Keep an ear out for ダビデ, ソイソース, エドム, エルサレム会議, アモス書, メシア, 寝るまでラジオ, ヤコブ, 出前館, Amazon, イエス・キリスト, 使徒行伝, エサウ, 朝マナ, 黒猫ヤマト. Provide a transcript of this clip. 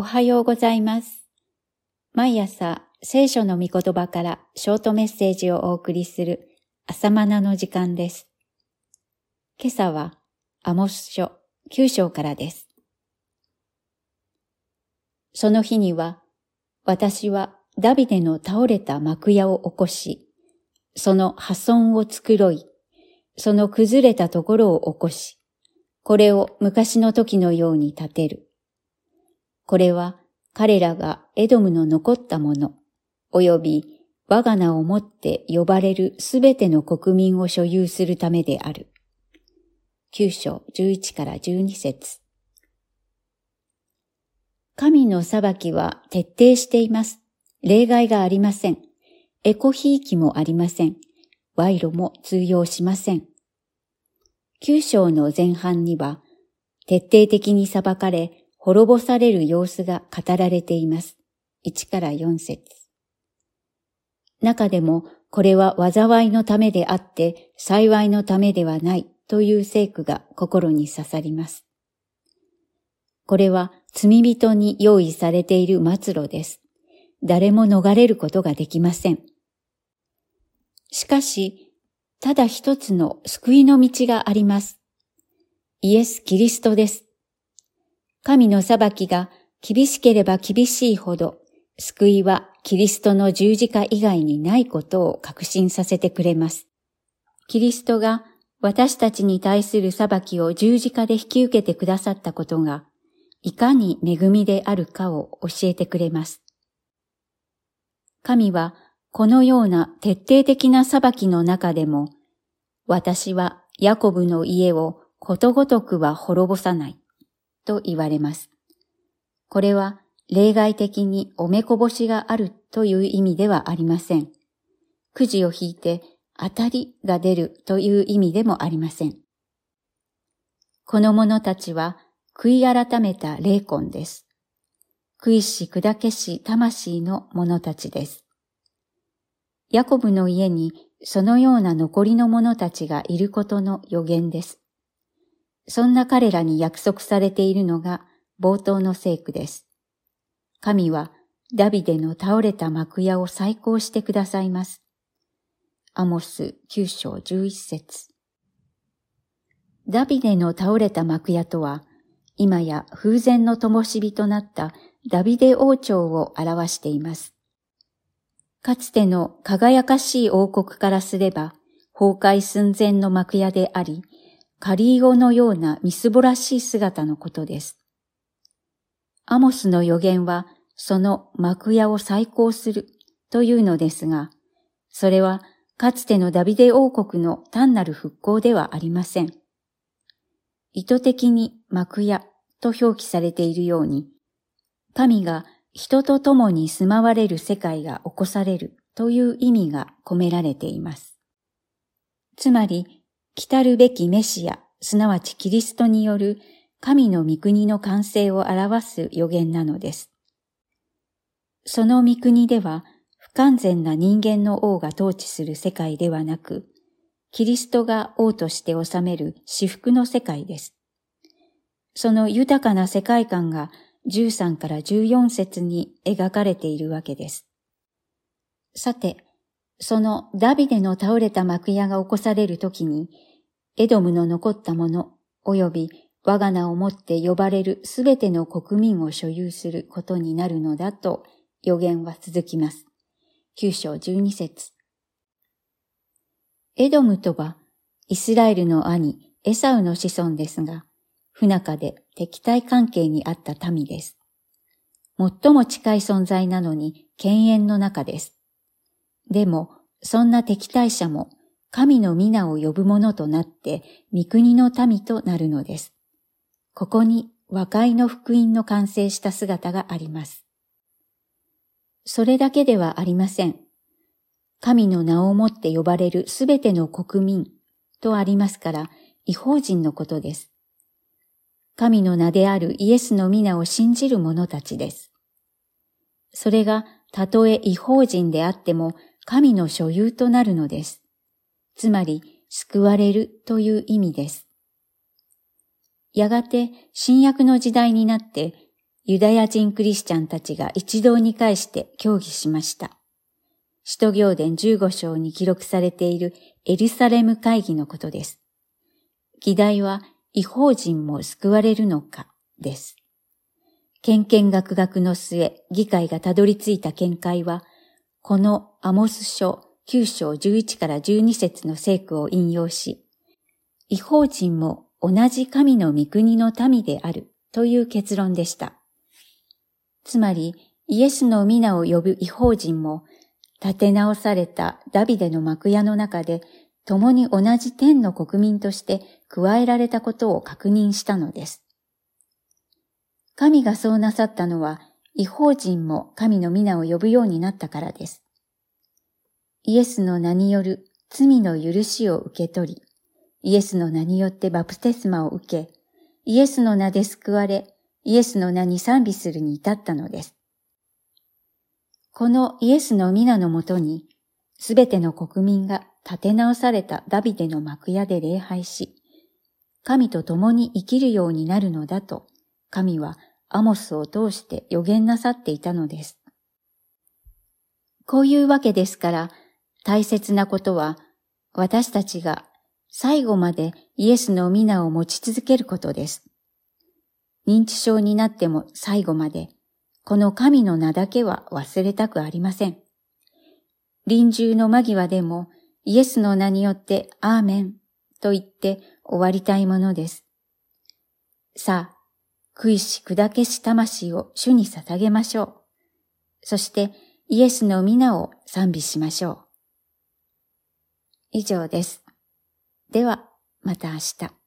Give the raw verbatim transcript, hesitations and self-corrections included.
おはようございます。毎朝、聖書の御言葉からショートメッセージをお送りする朝マナの時間です。今朝は、アモス書きゅう章からです。その日には、私はダビデの倒れた幕屋を起こし、その破損を繕い、その崩れたところを起こし、これを昔の時のように建てる。これは彼らがエドムの残ったもの、および我が名をもって呼ばれるすべての国民を所有するためである。きゅう章じゅういちからじゅうに節。神の裁きは徹底しています。例外がありません。エコひいきもありません。賄賂も通用しません。きゅう章の前半には、徹底的に裁かれ、滅ぼされる様子が語られています。いちからよん節。中でも、これは災いのためであって、幸いのためではないという聖句が心に刺さります。これは罪人に用意されている末路です。誰も逃れることができません。しかし、ただ一つの救いの道があります。イエス・キリストです。神の裁きが厳しければ厳しいほど、救いはキリストの十字架以外にないことを確信させてくれます。キリストが私たちに対する裁きを十字架で引き受けてくださったことが、いかに恵みであるかを教えてくれます。神はこのような徹底的な裁きの中でも、私はヤコブの家をことごとくは滅ぼさない。と言われます。これは例外的におめこぼしがあるという意味ではありません。くじを引いて当たりが出るという意味でもありません。この者たちは悔い改めた霊魂です。悔いし砕けし魂の者たちです。ヤコブの家にそのような残りの者たちがいることの予言です。そんな彼らに約束されているのが冒頭の聖句です。神はダビデの倒れた幕屋を再興してくださいます。アモスきゅう章じゅういち節。ダビデの倒れた幕屋とは、今や風前の灯火となったダビデ王朝を表しています。かつての輝かしい王国からすれば、崩壊寸前の幕屋であり、カリーゴのようなみすぼらしい姿のことです。アモスの予言は、その幕屋を再興するというのですが、それはかつてのダビデ王国の単なる復興ではありません。意図的に幕屋と表記されているように、神が人と共に住まわれる世界が起こされるという意味が込められています。つまり、来るべきメシア、すなわちキリストによる神の御国の完成を表す予言なのです。その御国では不完全な人間の王が統治する世界ではなく、キリストが王として治める至福の世界です。その豊かな世界観がじゅうさんからじゅうよん節に描かれているわけです。さて、そのダビデの倒れた幕屋が起こされるときに、エドムの残ったもの、および我が名をもって呼ばれるすべての国民を所有することになるのだと予言は続きます。きゅう章じゅうに節。エドムとは、イスラエルの兄、エサウの子孫ですが、不仲で敵対関係にあった民です。最も近い存在なのに犬猿の仲です。でも、そんな敵対者も、神の皆を呼ぶ者となって、御国の民となるのです。ここに和解の福音の完成した姿があります。それだけではありません。神の名をもって呼ばれるすべての国民とありますから、異邦人のことです。神の名であるイエスの皆を信じる者たちです。それが、たとえ異邦人であっても、神の所有となるのです。つまり、救われるという意味です。やがて、新約の時代になって、ユダヤ人クリスチャンたちが一堂に会して協議しました。使徒行伝じゅうご章に記録されているエルサレム会議のことです。議題は異邦人も救われるのかです。献献学学の末、議会がたどり着いた見解は、このアモス書きゅう章じゅういちからじゅうに節の聖句を引用し、異邦人も同じ神の御国の民であるという結論でした。つまり、イエスの皆を呼ぶ異邦人も、立て直されたダビデの幕屋の中で、共に同じ天の国民として加えられたことを確認したのです。神がそうなさったのは、異邦人も神の皆を呼ぶようになったからです。イエスの名による罪の許しを受け取り、イエスの名によってバプテスマを受け、イエスの名で救われ、イエスの名に賛美するに至ったのです。このイエスの皆のもとに、すべての国民が立て直されたダビデの幕屋で礼拝し、神と共に生きるようになるのだと、神はアモスを通して予言なさっていたのです。こういうわけですから、大切なことは、私たちが最後までイエスの皆を持ち続けることです。認知症になっても最後まで、この神の名だけは忘れたくありません。臨終の間際でも、イエスの名によってアーメンと言って終わりたいものです。さあ、悔いし砕けし魂を主に捧げましょう。そしてイエスの皆を賛美しましょう。以上です。では、また明日。